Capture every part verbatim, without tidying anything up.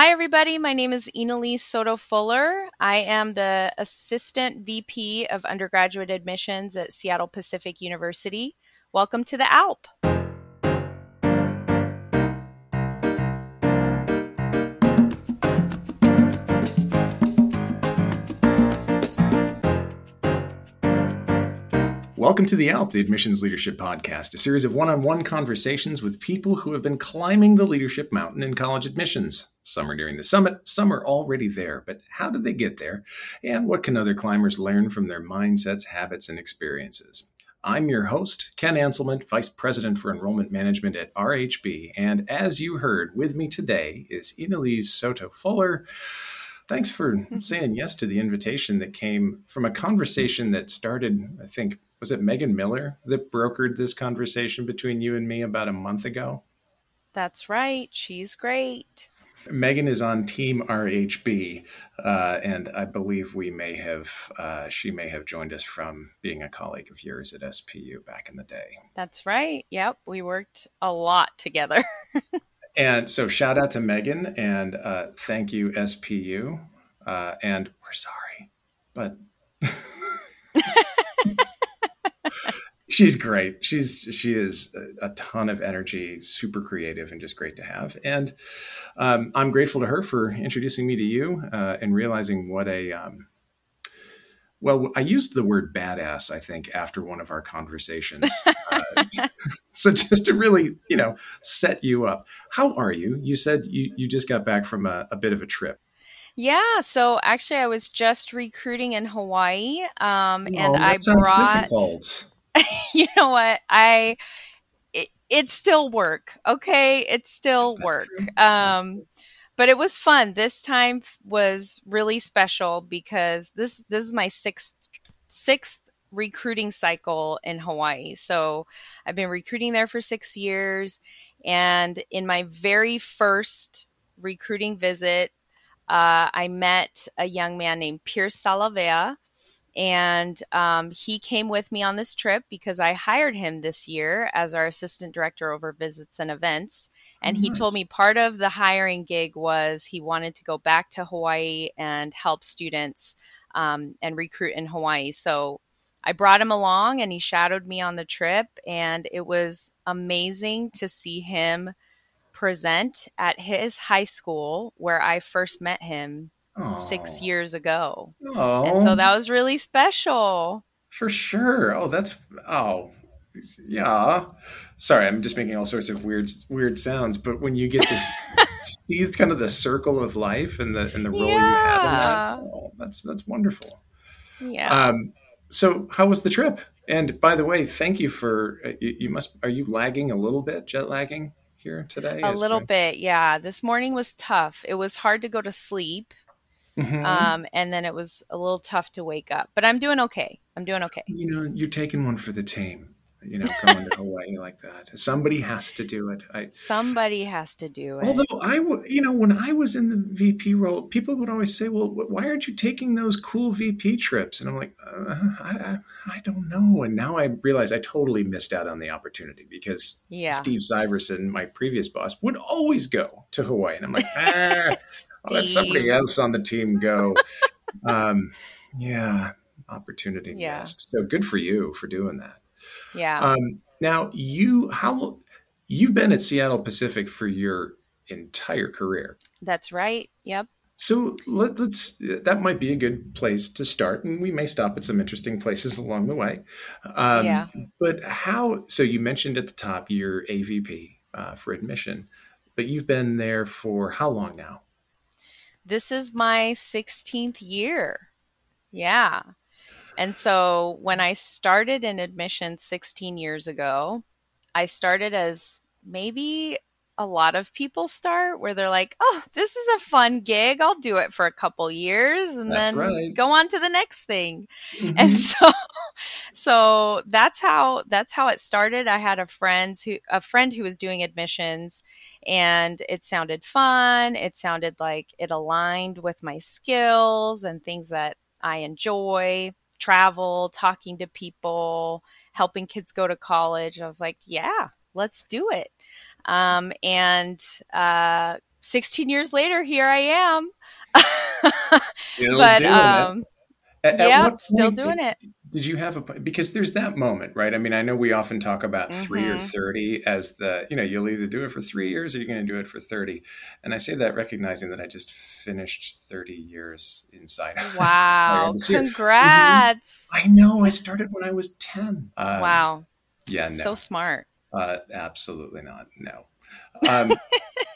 Hi, everybody. My name is Enalee Soto Fuller. I am the Assistant V P of Undergraduate Admissions at Seattle Pacific University. Welcome to the A L P. Welcome to the A L P, the Admissions Leadership Podcast, a series of one-on-one conversations with people who have been climbing the leadership mountain in college admissions. Some are nearing the summit, some are already there, but how did they get there? And what can other climbers learn from their mindsets, habits, and experiences? I'm your host, Ken Anselment, Vice President for Enrollment Management at R H B, and as you heard, with me today is Enalee Soto Fuller. Thanks for saying yes to the invitation that came from a conversation that started, I think, was it Megan Miller that brokered this conversation between you and me about a month ago? That's right. She's great. Megan is on Team R H B, uh, and I believe we may have, uh, she may have joined us from being a colleague of yours at S P U back in the day. That's right. Yep. We worked a lot together. And so shout out to Megan and uh, thank you, S P U. Uh, and we're sorry, but... She's great. She's she is a ton of energy, super creative, and just great to have. And um, I'm grateful to her for introducing me to you uh, and realizing what a um, well. I used the word badass, I think, after one of our conversations. Uh, so just to really, you know, set you up. How are you? You said you you just got back from a, a bit of a trip. Yeah. So actually, I was just recruiting in Hawaii, um, and oh, that I sounds brought. Difficult. You know what? I, it, it's still work. Okay. It's still work. Um, but it was fun. This time was really special because this, this is my sixth, sixth recruiting cycle in Hawaii. So I've been recruiting there for six years. And in my very first recruiting visit, uh, I met a young man named Pierce Salavea. And um, he came with me on this trip because I hired him this year as our assistant director over visits and events. And oh, he nice. told me part of the hiring gig was he wanted to go back to Hawaii and help students um, and recruit in Hawaii. So I brought him along and he shadowed me on the trip. And it was amazing to see him present at his high school where I first met him. Six years ago. Oh. And so that was really special. For sure. Oh, that's, oh, yeah. Sorry, I'm just making all sorts of weird, weird sounds. But when you get to see kind of the circle of life and the and the role yeah. you have in that, oh, that's, that's wonderful. Yeah. Um, so how was the trip? And by the way, thank you for, you, you must, are you lagging a little bit, jet lagging here today? A little my... bit, yeah. This morning was tough. It was hard to go to sleep. Mm-hmm. Um, and then it was a little tough to wake up, but I'm doing okay. I'm doing okay. You know, you're taking one for the team, you know, going to Hawaii like that. Somebody has to do it. I, Somebody has to do it. Although I, w- you know, when I was in the V P role, people would always say, well, why aren't you taking those cool V P trips? And I'm like, uh, I, I, I don't know. And now I realize I totally missed out on the opportunity because yeah. Steve Zyverson, my previous boss, would always go to Hawaii. And I'm like, ah. I'll let somebody else on the team go. um, yeah, opportunity yeah. missed. So good for you for doing that. Yeah. Um, now you, how you've been at Seattle Pacific for your entire career. That's right. Yep. So let, let's. That might be a good place to start, and we may stop at some interesting places along the way. Um, yeah. But how? So you mentioned at the top you're A V P uh, for admission, but you've been there for how long now? This is my sixteenth year. Yeah. And so when I started in admissions sixteen years ago, I started as maybe a lot of people start where they're like, oh, this is a fun gig. I'll do it for a couple years and that's then right. go on to the next thing. Mm-hmm. And so, so that's how, that's how it started. I had a friends who, a friend who was doing admissions and it sounded fun. It sounded like it aligned with my skills and things that I enjoy, travel, talking to people, helping kids go to college. I was like, yeah, let's do it. Um, and uh, sixteen years later, here I am. Still but, doing um, it. Yeah, still doing did, it. Did you have a, because there's that moment, right? I mean, I know we often talk about mm-hmm. three or thirty as the, you know, you'll either do it for three years or you're going to do it for thirty. And I say that recognizing that I just finished thirty years inside. Wow. Congrats. Mm-hmm. I know. I started when I was ten. Um, wow. Yeah. No. So smart. Uh, absolutely not. No. Um,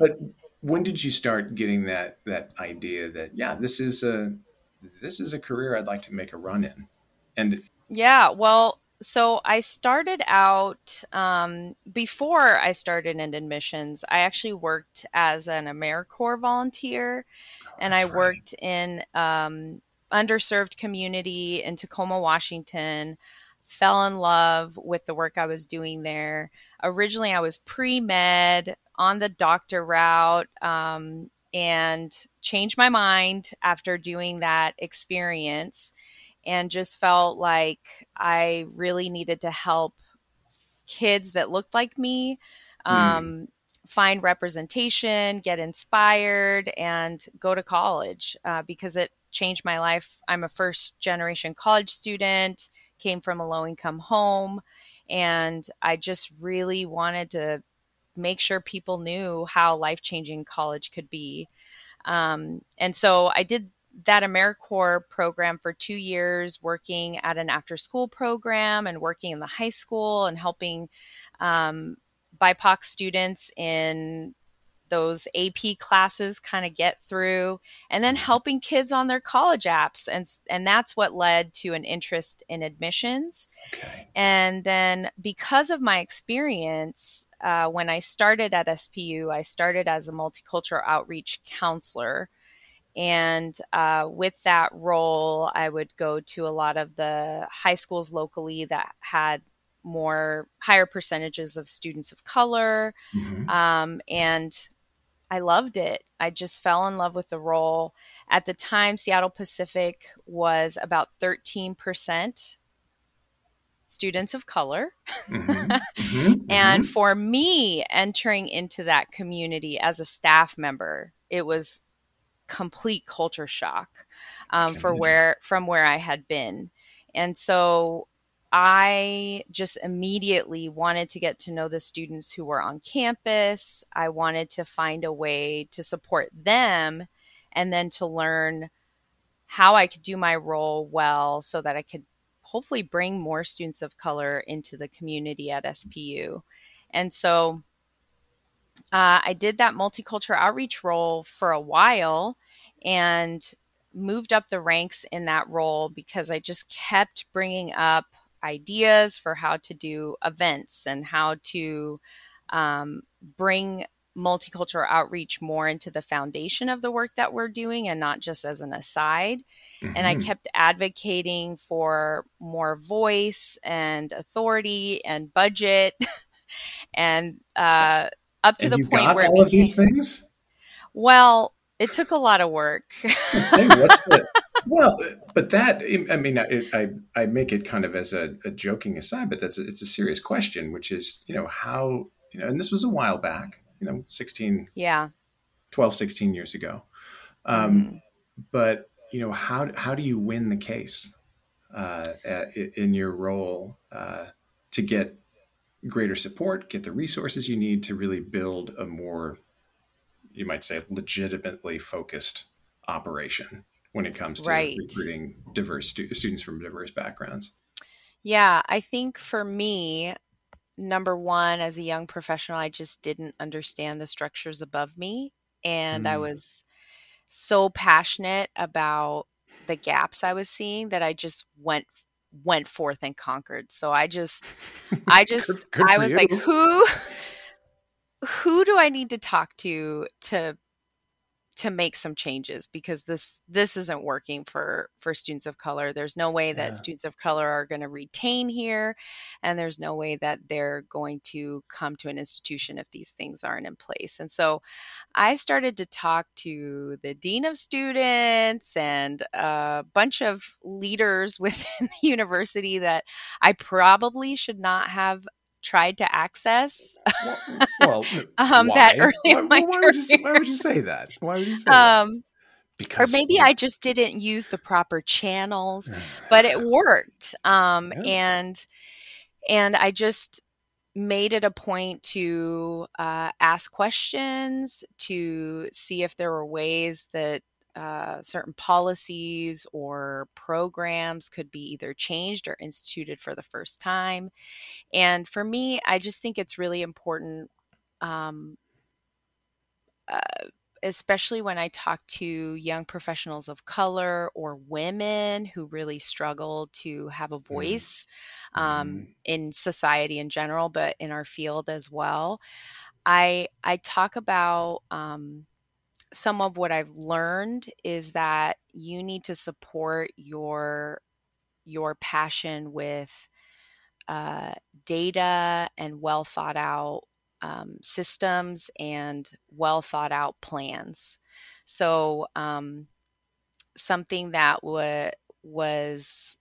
but when did you start getting that, that idea that, yeah, this is a, this is a career I'd like to make a run in? And yeah, well, so I started out, um, before I started in admissions, I actually worked as an AmeriCorps volunteer, oh, and I right. worked in, um, underserved community in Tacoma, Washington. Fell in love with the work I was doing there. Originally, I was pre-med on the doctor route, um, and changed my mind after doing that experience and just felt like I really needed to help kids that looked like me um, mm. find representation, get inspired, and go to college uh, because it changed my life. I'm a first-generation college student, came from a low-income home, and I just really wanted to make sure people knew how life-changing college could be. Um, and so I did that AmeriCorps program for two years, working at an after-school program and working in the high school and helping um, B I P O C students in those A P classes kind of get through, and then helping kids on their college apps. And, and that's what led to an interest in admissions. Okay. And then because of my experience, uh, when I started at S P U, I started as a multicultural outreach counselor. And uh, with that role, I would go to a lot of the high schools locally that had more higher percentages of students of color. Mm-hmm. Um, and I loved it. I just fell in love with the role. At the time, Seattle Pacific was about thirteen percent students of color. Mm-hmm. Mm-hmm. And for me, entering into that community as a staff member, it was complete culture shock um, for where from where I had been. And so I just immediately wanted to get to know the students who were on campus. I wanted to find a way to support them and then to learn how I could do my role well so that I could hopefully bring more students of color into the community at S P U. And so uh, I did that multicultural outreach role for a while and moved up the ranks in that role because I just kept bringing up ideas for how to do events and how to um, bring multicultural outreach more into the foundation of the work that we're doing and not just as an aside. Mm-hmm. And I kept advocating for more voice and authority and budget and uh, up to and the you point got where all it became, of these things? Well, it took a lot of work. Say, what's the, well, but that, I mean, it, I I make it kind of as a, a joking aside, but that's a, it's a serious question, which is, you know, how, you know, and this was a while back, you know, sixteen, yeah, twelve, sixteen years ago. Um, mm-hmm. But, you know, how, how do you win the case uh, at, in your role uh, to get greater support, get the resources you need to really build a more, you might say, legitimately focused operation when it comes to right. recruiting diverse stu- students from diverse backgrounds? Yeah, I think for me, number one, as a young professional, I just didn't understand the structures above me. And mm. I was so passionate about the gaps I was seeing that I just went went forth and conquered. So I just, I just, good, good I was you. like, who... who do I need to talk to to to make some changes, because this this isn't working for for students of color. There's no way that yeah. students of color are going to retain here, and there's no way that they're going to come to an institution if these things aren't in place. And so I started to talk to the dean of students and a bunch of leaders within the university that I probably should not have tried to access. Well, well um, why? That early why, in my why, would you, why would you say that? Why would you say um, that? Because or maybe we... I just didn't use the proper channels, but it worked. Um, yeah. And and I just made it a point to uh, ask questions, to see if there were ways that uh, certain policies or programs could be either changed or instituted for the first time. And for me, I just think it's really important, um, uh, especially when I talk to young professionals of color or women who really struggle to have a voice mm. Um, mm. in society in general, but in our field as well. I I talk about um, some of what I've learned is that you need to support your your passion with uh, data and well thought out Um, systems and well thought out plans. So um, something that w- was,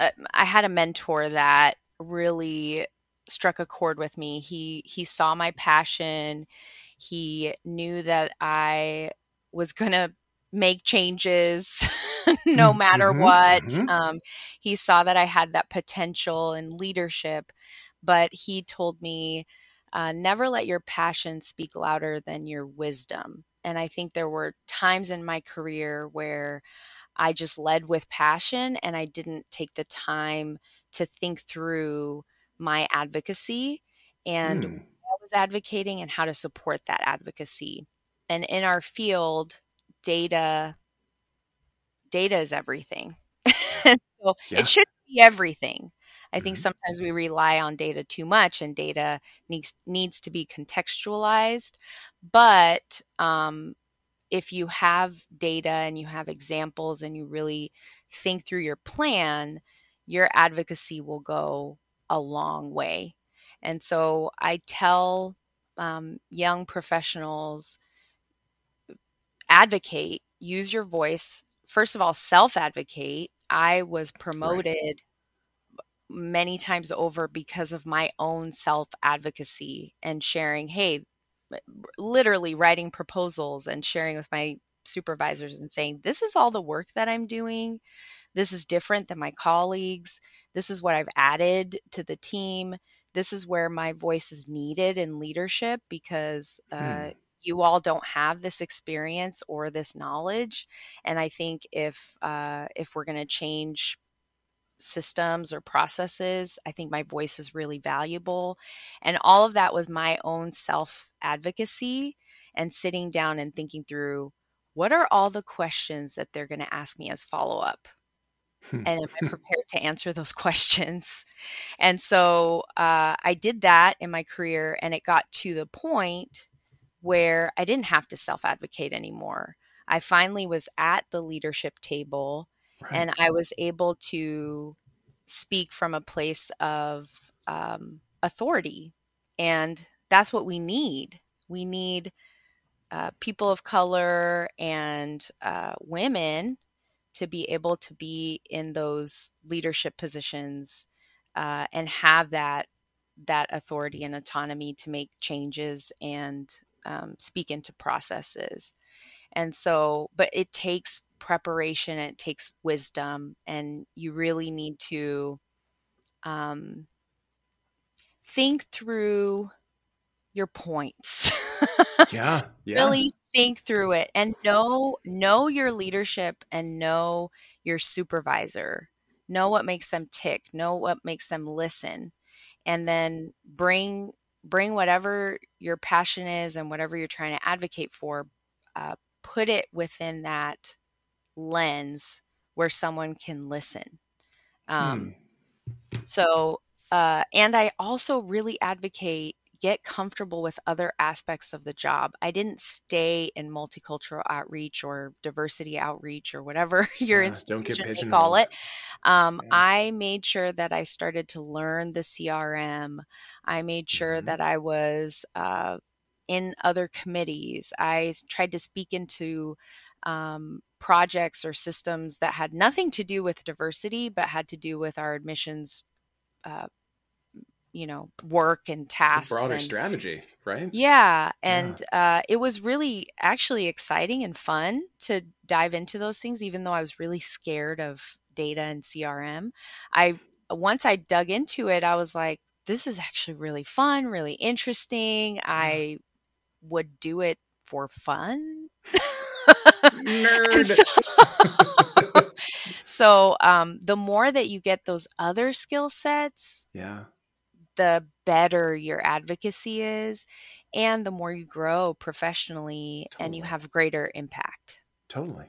uh, I had a mentor that really struck a chord with me. He, he saw my passion. He knew that I was going to make changes no matter mm-hmm, what. Mm-hmm. Um, he saw that I had that potential in leadership, but he told me, Uh, never let your passion speak louder than your wisdom. And I think there were times in my career where I just led with passion and I didn't take the time to think through my advocacy and mm. what I was advocating and how to support that advocacy. And in our field, data, data is everything. So yeah. It should be everything. I think sometimes we rely on data too much, and data needs needs to be contextualized. But um, if you have data and you have examples and you really think through your plan, your advocacy will go a long way. And so I tell um, young professionals, advocate, use your voice. First of all, self-advocate. I was promoted right. many times over because of my own self-advocacy and sharing, hey, literally writing proposals and sharing with my supervisors and saying, this is all the work that I'm doing. This is different than my colleagues. This is what I've added to the team. This is where my voice is needed in leadership because uh, hmm. you all don't have this experience or this knowledge. And I think if uh, if we're going to change systems or processes, I think my voice is really valuable. And all of that was my own self-advocacy and sitting down and thinking through, what are all the questions that they're going to ask me as follow-up? And am I prepared to answer those questions? And so uh, I did that in my career, and it got to the point where I didn't have to self-advocate anymore. I finally was at the leadership table. Right. And I was able to speak from a place of um, authority. And that's what we need. We need uh, people of color and uh, women to be able to be in those leadership positions uh, and have that that authority and autonomy to make changes and um, speak into processes. And so, but it takes preparation, it takes wisdom, and you really need to um, think through your points. Yeah, yeah. Really think through it and know, know your leadership and know your supervisor. Know what makes them tick, know what makes them listen, and then bring, bring whatever your passion is and whatever you're trying to advocate for, uh, put it within that lens where someone can listen. Um, hmm. So, uh, and I also really advocate get comfortable with other aspects of the job. I didn't stay in multicultural outreach or diversity outreach or whatever your yeah, institution may call it. Um, yeah. I made sure that I started to learn the C R M. I made sure mm-hmm. that I was, uh, in other committees. I tried to speak into um, projects or systems that had nothing to do with diversity, but had to do with our admissions uh, you know, work and tasks. A broader and, strategy, right? Yeah. And yeah. Uh, it was really actually exciting and fun to dive into those things, even though I was really scared of data and C R M. I once I dug into it, I was like, this is actually really fun, really interesting. Yeah. I would do it for fun. Nerd. so so um, the more that you get those other skill sets, yeah, the better your advocacy is, and the more you grow professionally, totally. And you have greater impact. Totally.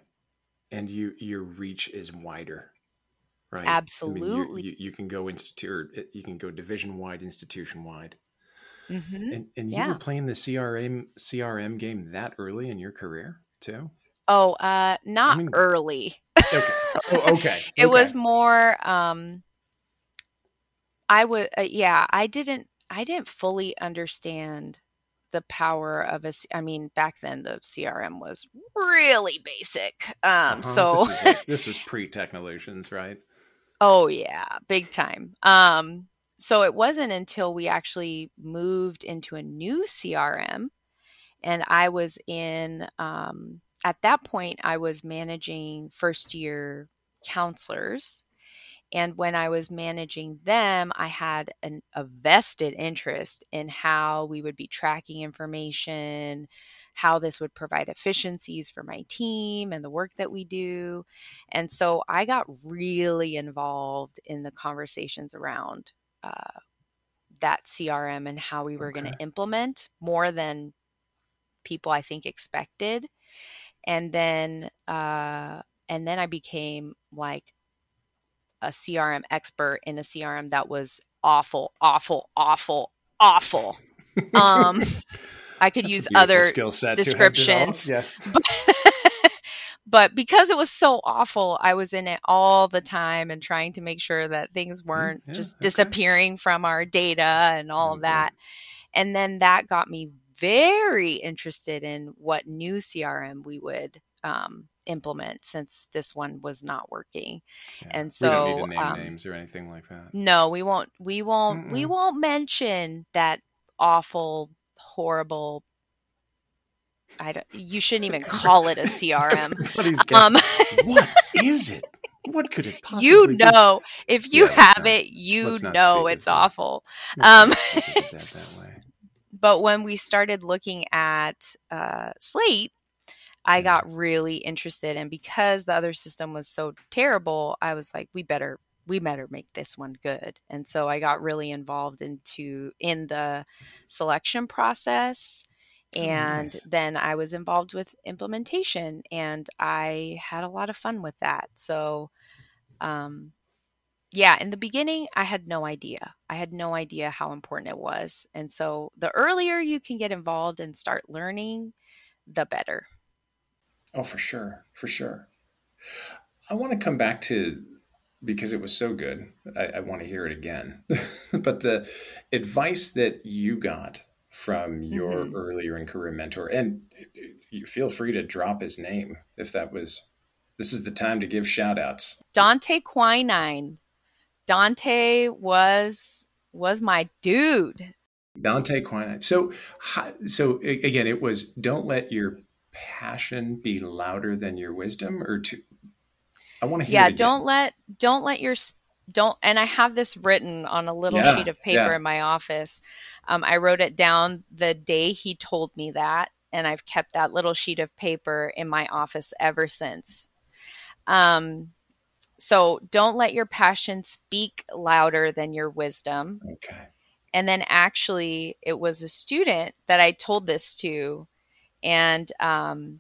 And you, your reach is wider, right? Absolutely. I mean, you, you, you can go institute, or you can go division wide, institution wide. Mm-hmm. And, and you yeah. were playing the C R M game that early in your career too? Oh, uh, not I mean, early. Okay. Oh, okay. It okay. was more, um, I would, uh, yeah, I didn't, I didn't fully understand the power of a, I mean, back then the C R M was really basic. Um, uh-huh. So this was, like, this was pre-Technolutions, right? Oh yeah. Big time. Um, so it wasn't until we actually moved into a new C R M, and I was in, um, at that point I was managing first year counselors. And when I was managing them, I had an, a vested interest in how we would be tracking information, how this would provide efficiencies for my team and the work that we do. And so I got really involved in the conversations around uh, that C R M and how we were okay. going to implement more than people I think expected. And then, uh, and then I became like, a C R M expert in a C R M that was awful, awful, awful, awful. Um, I could use other skill set descriptions, yeah. but, but because it was so awful, I was in it all the time and trying to make sure that things weren't yeah, just okay. disappearing from our data and all okay. of that. And then that got me very interested in what new C R M we would, um, implement, since this one was not working. Yeah. And so we don't need to name um, names or anything like that. No, we won't we won't Mm-mm. we won't mention that awful, horrible, I don't you shouldn't even call it a C R M. Um, what is it? What could it possibly be? You know, be? if you yeah, have not, it, you know it's awful. Um that, that way. But when we started looking at uh Slate, I got really interested, and because the other system was so terrible, I was like, we better, we better make this one good. And so I got really involved into, in the selection process. And nice. Then I was involved with implementation, and I had a lot of fun with that. So, um, yeah, in the beginning, I had no idea. I had no idea how important it was. And so the earlier you can get involved and start learning, the better. Oh, for sure. For sure. I want to come back to, because it was so good, I, I want to hear it again. But the advice that you got from your mm-hmm. earlier in career mentor, and you feel free to drop his name if that was, this is the time to give shout outs. Dante Quinine. Dante was, was my dude. Dante Quinine. So, so again, it was, don't let your passion be louder than your wisdom, or to I want to hear yeah it don't let don't let your don't and I have this written on a little yeah, sheet of paper yeah. in my office. um I wrote it down the day he told me that, and I've kept that little sheet of paper in my office ever since. Um so don't let your passion speak louder than your wisdom. Okay. And then actually it was a student that I told this to, and um,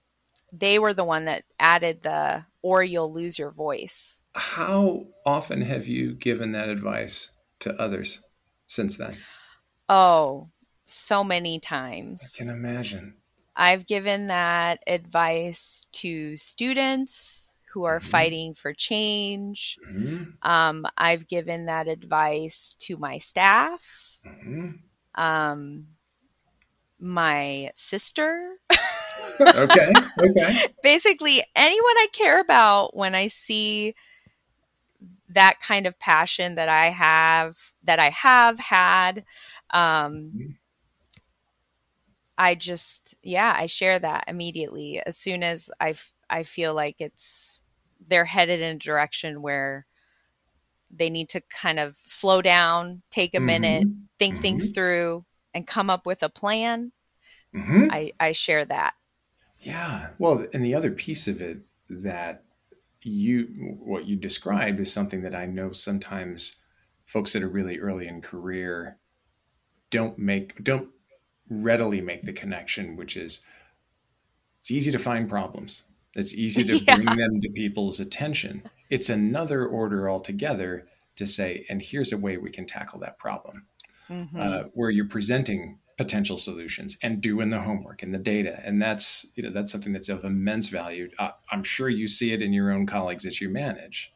they were the one that added the, or you'll lose your voice. How often have you given that advice to others since then? Oh, so many times. I can imagine. I've given that advice to students who are mm-hmm. fighting for change. Mm-hmm. Um, I've given that advice to my staff. Mm-hmm. Um, my sister. okay. Okay. Basically anyone I care about, when I see that kind of passion that I have, that I have had. Um, I just, yeah, I share that immediately. As soon as I, f- I feel like it's, they're headed in a direction where they need to kind of slow down, take a mm-hmm. minute, think mm-hmm. things through, and come up with a plan. Mm-hmm. I, I share that. Yeah. Well, and the other piece of it that you, what you described is something that I know sometimes folks that are really early in career don't make, don't readily make the connection, which is it's easy to find problems. It's easy to yeah. bring them to people's attention. It's another order altogether to say, and here's a way we can tackle that problem, mm-hmm. uh, where you're presenting potential solutions and doing the homework and the data. And that's, you know, that's something that's of immense value. Uh, I'm sure you see it in your own colleagues that you manage.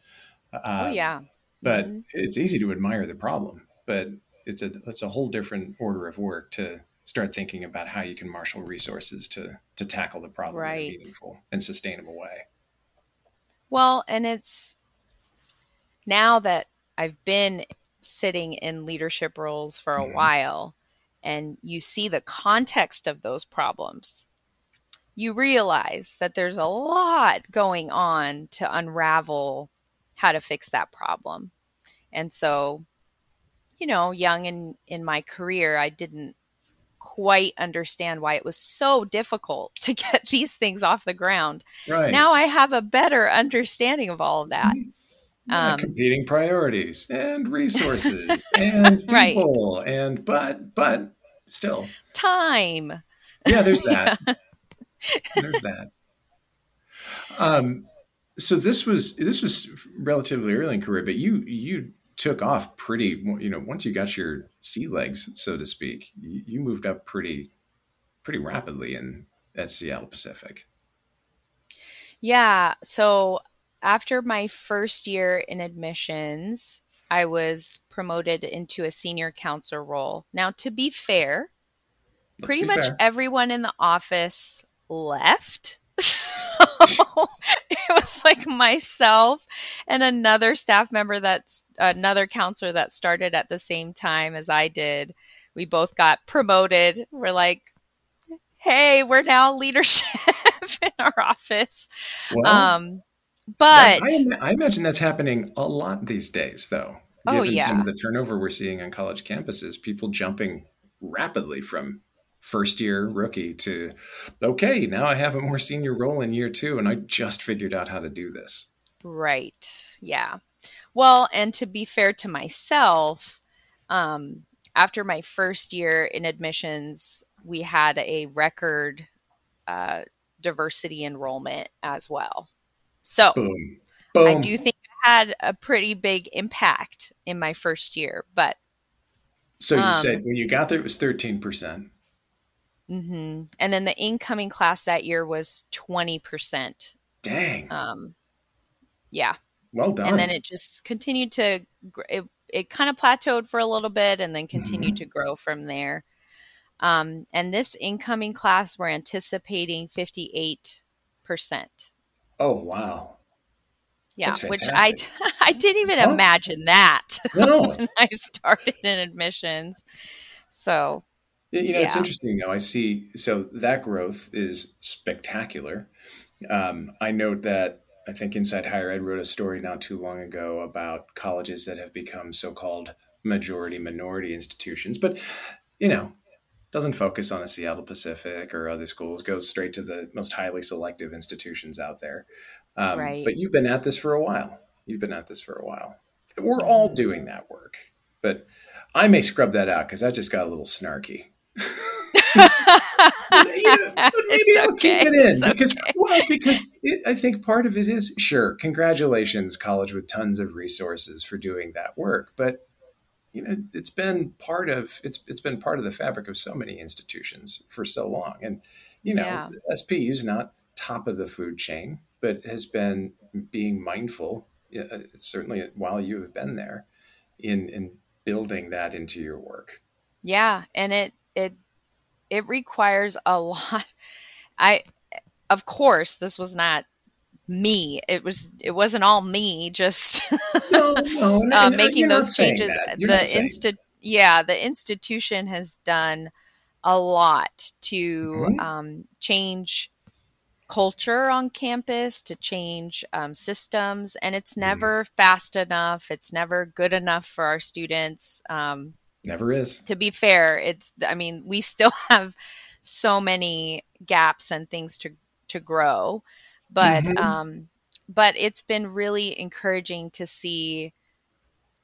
Uh, oh, yeah. But mm-hmm. it's easy to admire the problem, but it's a, it's a whole different order of work to start thinking about how you can marshal resources to, to tackle the problem right. in a meaningful and sustainable way. Well, and it's now that I've been sitting in leadership roles for a mm-hmm. while, and you see the context of those problems, you realize that there's a lot going on to unravel how to fix that problem. And so, you know, young in, in my career, I didn't quite understand why it was so difficult to get these things off the ground. Right. Now I have a better understanding of all of that. Yeah, um, competing priorities and resources and people right. and but but still time. Yeah, there's that. Yeah. There's that. Um, so this was this was relatively early in career, but you you. took off pretty, you know, once you got your sea legs, so to speak, you, you moved up pretty, pretty rapidly in at Seattle Pacific. Yeah. So after my first year in admissions, I was promoted into a senior counselor role. Now, to be fair, Let's pretty be much fair. everyone in the office left. It was like myself and another staff member that's another counselor that started at the same time as I did. We both got promoted. We're like, hey, we're now leadership in our office. Well, um, but I, I imagine that's happening a lot these days, though. Given oh, yeah. some of the turnover we're seeing on college campuses, people jumping rapidly from first year rookie to, okay, now I have a more senior role in year two, and I just figured out how to do this. Right. Yeah. Well, and to be fair to myself, um, after my first year in admissions, we had a record uh, diversity enrollment as well. So Boom. Boom. I do think I had a pretty big impact in my first year, but. So you um, said when you got there, it was thirteen percent. Mm-hmm. And then the incoming class that year was twenty percent. Dang. Um, yeah. Well done. And then it just continued to, it, it kind of plateaued for a little bit and then continued mm-hmm. to grow from there. Um, and this incoming class, we're anticipating fifty-eight percent. Oh, wow. Yeah. Which I, I didn't even huh? imagine that no. when I started in admissions. So. You know, yeah. It's interesting, though. I see. So that growth is spectacular. Um, I note that I think Inside Higher Ed wrote a story not too long ago about colleges that have become so-called majority minority institutions. But, you know, doesn't focus on a Seattle Pacific or other schools, goes straight to the most highly selective institutions out there. Um, right. But you've been at this for a while. You've been at this for a while. We're all doing that work. But I may scrub that out because I just got a little snarky. you know, but maybe okay. I'll keep it in it's because okay. well, because it, I think part of it is sure, congratulations, college with tons of resources for doing that work, but you know it's been part of it's it's been part of the fabric of so many institutions for so long, and you know yeah. S P U is not top of the food chain, but has been being mindful uh, certainly while you have been there in in building that into your work. Yeah, and it. It it requires a lot. I, of course, this was not me. It was, it wasn't all me just no, no, no, uh, making those changes. The insti- yeah, the institution has done a lot to mm-hmm. um, change culture on campus, to change um, systems, and it's never mm. fast enough. It's never good enough for our students. Um, never is. To be fair, it's, I mean, we still have so many gaps and things to, to grow, but, mm-hmm. um, but it's been really encouraging to see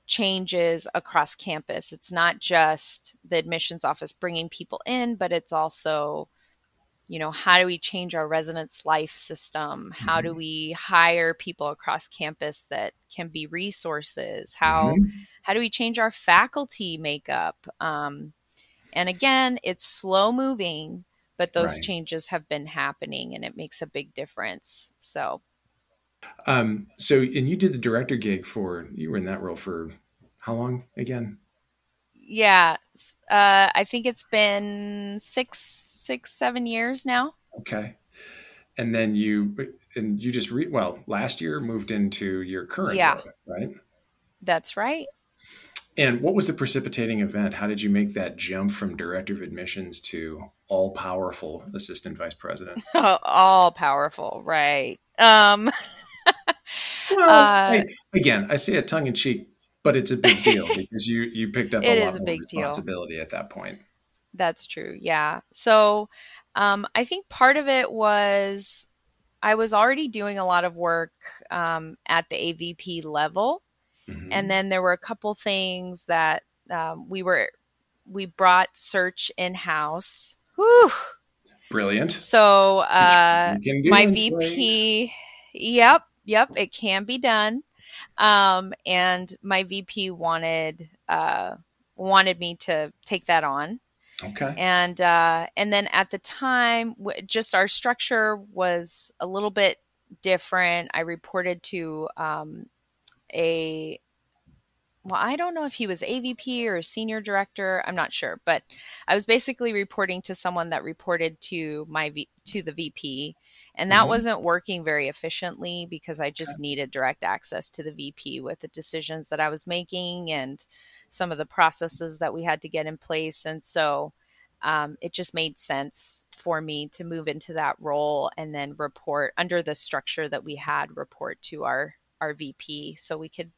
changes across campus. It's not just the admissions office bringing people in, but it's also, you know, how do we change our residence life system? How mm-hmm. do we hire people across campus that can be resources? How mm-hmm. how do we change our faculty makeup? Um, and again, it's slow moving, but those right. changes have been happening, and it makes a big difference. So, um, so and you did the director gig for, you were in that role for how long again? Yeah, uh, I think it's been six. Six, seven years now. Okay. And then you, and you just, re, well, last year moved into your current yeah. role, right? That's right. And what was the precipitating event? How did you make that jump from director of admissions to all powerful assistant vice president? Oh, all powerful. Right. Um, well, uh, I, again, I say it tongue in cheek, but it's a big deal because you, you picked up a lot of responsibility deal. At that point. That's true. Yeah. So um, I think part of it was I was already doing a lot of work um, at the A V P level. Mm-hmm. And then there were a couple things that um, we were, we brought search in-house. Whew. Brilliant. So uh, my V P, yep, yep, it can be done. Um, and my V P wanted, uh, wanted me to take that on. Okay. And, uh, and then at the time, w- just our structure was a little bit different. I reported to, um, a, well, I don't know if he was A V P or a senior director. I'm not sure, but I was basically reporting to someone that reported to my, v- to the V P, and that mm-hmm. wasn't working very efficiently because I just okay. needed direct access to the V P with the decisions that I was making and some of the processes that we had to get in place. And so um, it just made sense for me to move into that role and then report under the structure that we had, report to our, our V P so we could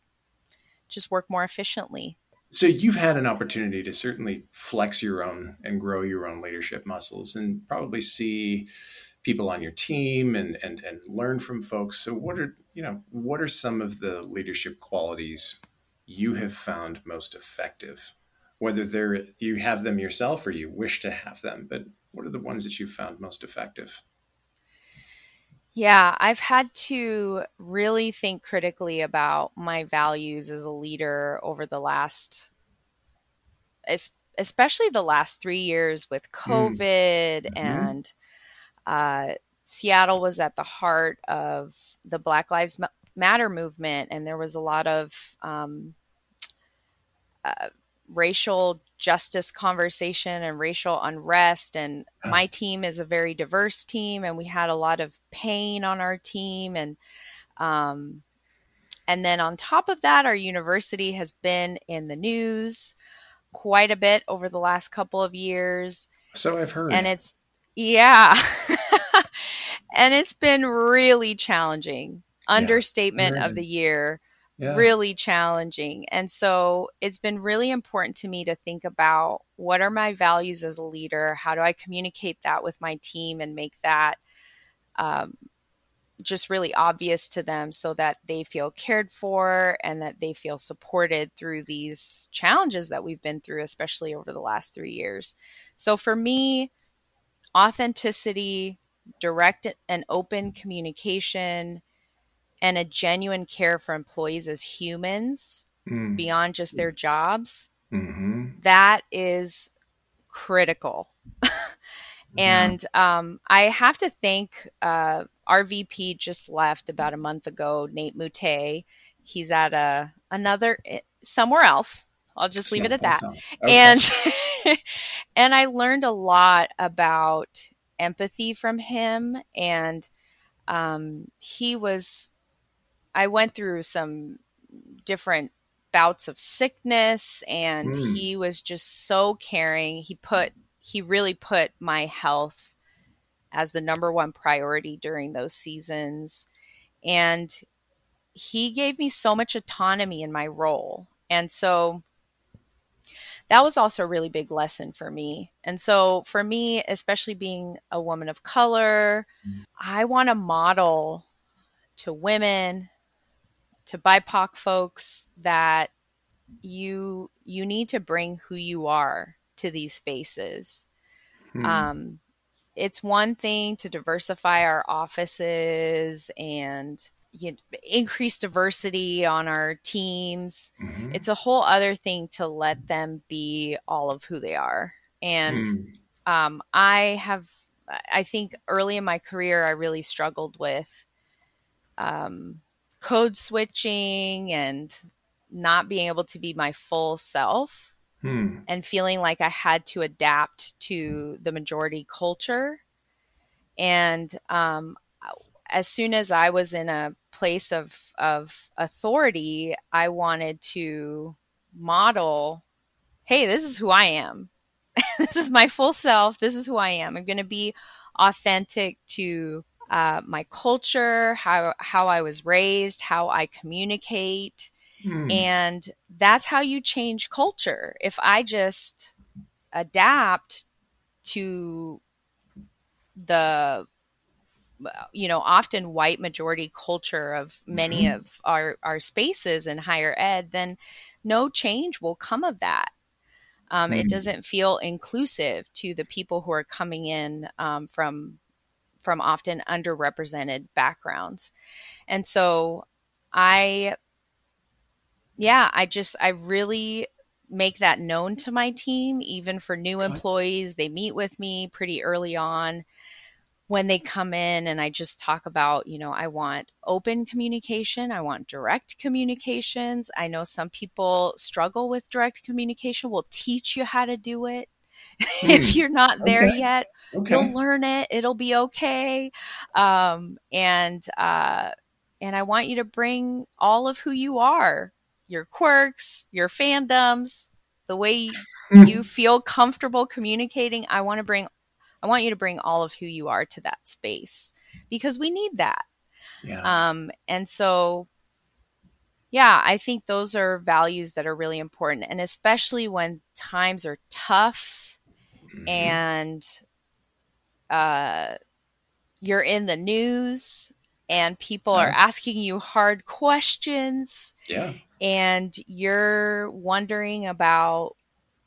just work more efficiently. So you've had an opportunity to certainly flex your own and grow your own leadership muscles and probably see people on your team and, and, and learn from folks. So what are, you know, what are some of the leadership qualities you have found most effective, whether they're you have them yourself or you wish to have them, but what are the ones that you found most effective? Yeah, I've had to really think critically about my values as a leader over the last, especially the last three years with COVID mm-hmm. and uh, Seattle was at the heart of the Black Lives Matter. Matter movement, and there was a lot of um, uh, racial justice conversation and racial unrest. And my team is a very diverse team, and we had a lot of pain on our team. And um, and then on top of that, our university has been in the news quite a bit over the last couple of years. So I've heard, and it's yeah, and it's been really challenging. Understatement yeah, of the year, yeah. really challenging. And so it's been really important to me to think about what are my values as a leader? How do I communicate that with my team and make that um, just really obvious to them so that they feel cared for and that they feel supported through these challenges that we've been through, especially over the last three years. So for me, authenticity, direct and open communication, and a genuine care for employees as humans mm. beyond just their jobs, mm-hmm. that is critical. And um, I have to thank uh, our V P just left about a month ago, Nate Moutet. He's at a, another, somewhere else. I'll just leave no, it at that. Okay. And and I learned a lot about empathy from him and um, he was, I went through some different bouts of sickness, and mm. he was just so caring. He put, he really put my health as the number one priority during those seasons. And he gave me so much autonomy in my role. And so that was also a really big lesson for me. And so for me, especially being a woman of color, mm. I want to model to women, to B I P O C folks, that you you need to bring who you are to these spaces. Mm. Um, it's one thing to diversify our offices and you know, increase diversity on our teams. Mm-hmm. It's a whole other thing to let them be all of who they are. And mm. um, I have, I think early in my career, I really struggled with um, code switching and not being able to be my full self. Hmm. And feeling like I had to adapt to the majority culture. And um, as soon as I was in a place of of authority, I wanted to model, hey, this is who I am. This is my full self. This is who I am. I'm going to be authentic to uh, my culture, how how I was raised, how I communicate. Hmm. And that's how you change culture. If I just adapt to the, you know, often white majority culture of many mm-hmm. of our, our spaces in higher ed, then no change will come of that. Um, mm-hmm. It doesn't feel inclusive to the people who are coming in um, from from often underrepresented backgrounds. And so I... Yeah, I just, I really make that known to my team, even for new employees. They meet with me pretty early on when they come in, and I just talk about, you know, I want open communication. I want direct communications. I know some people struggle with direct communication. We'll teach you how to do it. Mm. If you're not there okay. yet, okay. you'll learn it. It'll be okay. Um, and uh, and I want you to bring all of who you are. Your quirks, your fandoms, the way you feel comfortable communicating. I want to bring, I want you to bring all of who you are to that space, because we need that. Yeah. Um, and so, yeah, I think those are values that are really important. And especially when times are tough mm-hmm. and uh, you're in the news and people mm-hmm. are asking you hard questions. Yeah. And you're wondering about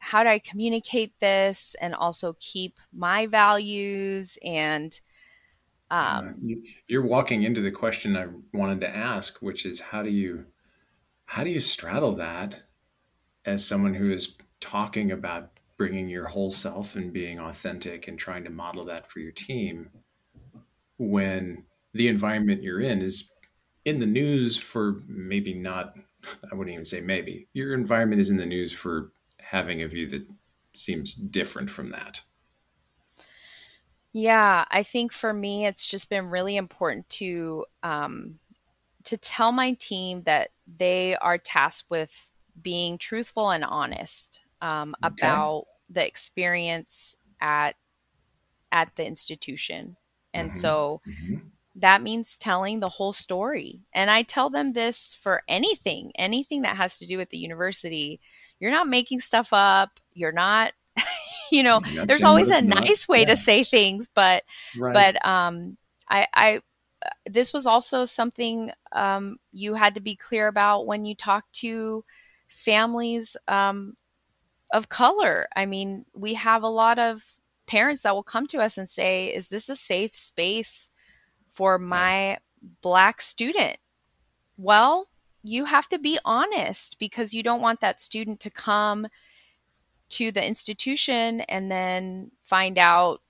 how do I communicate this and also keep my values? And um, uh, you're walking into the question I wanted to ask, which is how do you how do you straddle that as someone who is talking about bringing your whole self and being authentic and trying to model that for your team when the environment you're in is in the news for maybe not. I wouldn't even say maybe. Your environment is in the news for having a view that seems different from that. Yeah, I think for me, it's just been really important to um, to tell my team that they are tasked with being truthful and honest um, okay. about the experience at at the institution, and mm-hmm. so. Mm-hmm. That means telling the whole story. And I tell them this for anything, anything that has to do with the university. You're not making stuff up. You're not, you know, not there's always a not. nice way yeah. to say things. But, right. but um, I, I, this was also something um, you had to be clear about when you talk to families um, of color. I mean, we have a lot of parents that will come to us and say, is this a safe space for my Black student? Well, you have to be honest, because you don't want that student to come to the institution and then find out,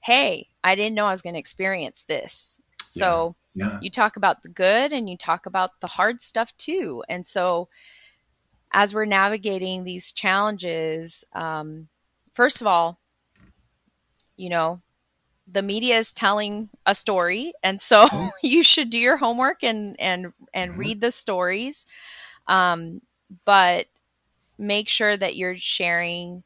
hey, I didn't know I was going to experience this. So yeah. Yeah. you talk about the good and you talk about the hard stuff too. And so as we're navigating these challenges, um, first of all, you know, the media is telling a story, and so you should do your homework and and and read the stories, um, but make sure that you're sharing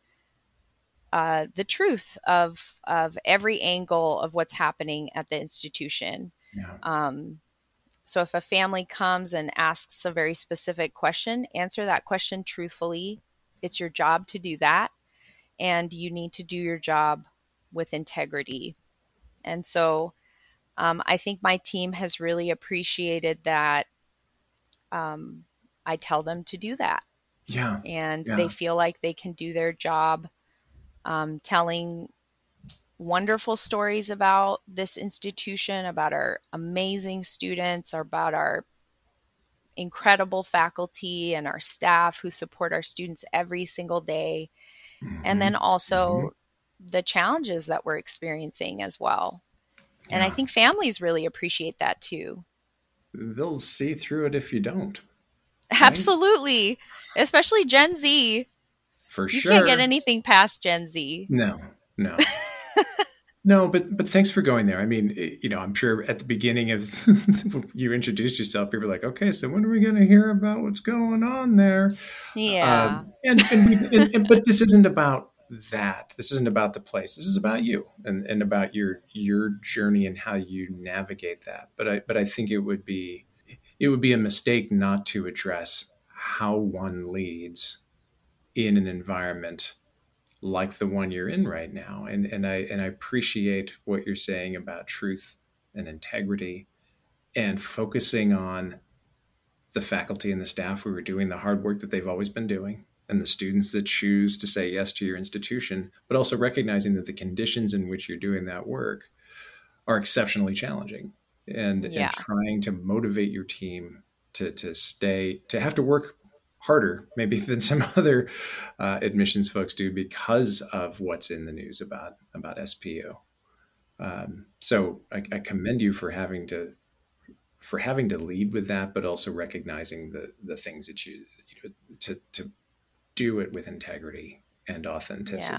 uh, the truth of of every angle of what's happening at the institution. Yeah. Um, so if a family comes and asks a very specific question, answer that question truthfully. It's your job to do that, and you need to do your job with integrity. And so um, I think my team has really appreciated that um, I tell them to do that. Yeah. And yeah. they feel like they can do their job um, telling wonderful stories about this institution, about our amazing students, about our incredible faculty and our staff who support our students every single day. Mm-hmm. And then also mm-hmm. the challenges that we're experiencing as well. And yeah. I think families really appreciate that too. They'll see through it if you don't. Right? Absolutely. Especially Gen Z. For you sure. You can't get anything past Gen Z. No, no. No, but but thanks for going there. I mean, you know, I'm sure at the beginning of you introduced yourself, people were like, okay, so when are we going to hear about what's going on there? Yeah. Um, and, and, and, and But this isn't about that. This isn't about the place. This is about you and, and about your your journey and how you navigate that. But I but I think it would be it would be a mistake not to address how one leads in an environment like the one you're in right now. And and I and I appreciate what you're saying about truth and integrity and focusing on the faculty and the staff who are doing the hard work that they've always been doing, and the students that choose to say yes to your institution, but also recognizing that the conditions in which you're doing that work are exceptionally challenging, and, yeah. and trying to motivate your team to, to stay, to have to work harder maybe than some other uh, admissions folks do because of what's in the news about, about S P U. Um, so I, I commend you for having to, for having to lead with that, but also recognizing the, the things that you, you know, to, to, do it with integrity and authenticity.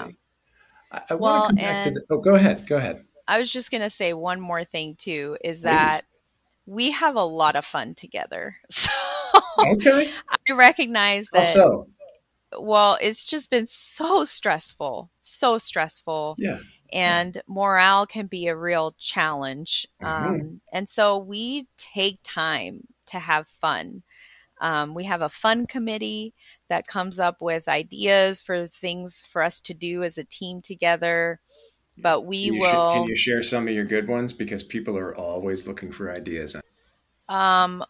Yeah. I, I well, want to come back to the, oh, go ahead. Go ahead. I was just going to say one more thing too, is that Please. we have a lot of fun together. So okay. I recognize that. Also. Well, it's just been so stressful, so stressful. Yeah. And yeah. morale can be a real challenge. Mm-hmm. Um, and so we take time to have fun. Um, we have a fun committee that comes up with ideas for things for us to do as a team together. But we can will. Sh- can you share some of your good ones? Because people are always looking for ideas. Um,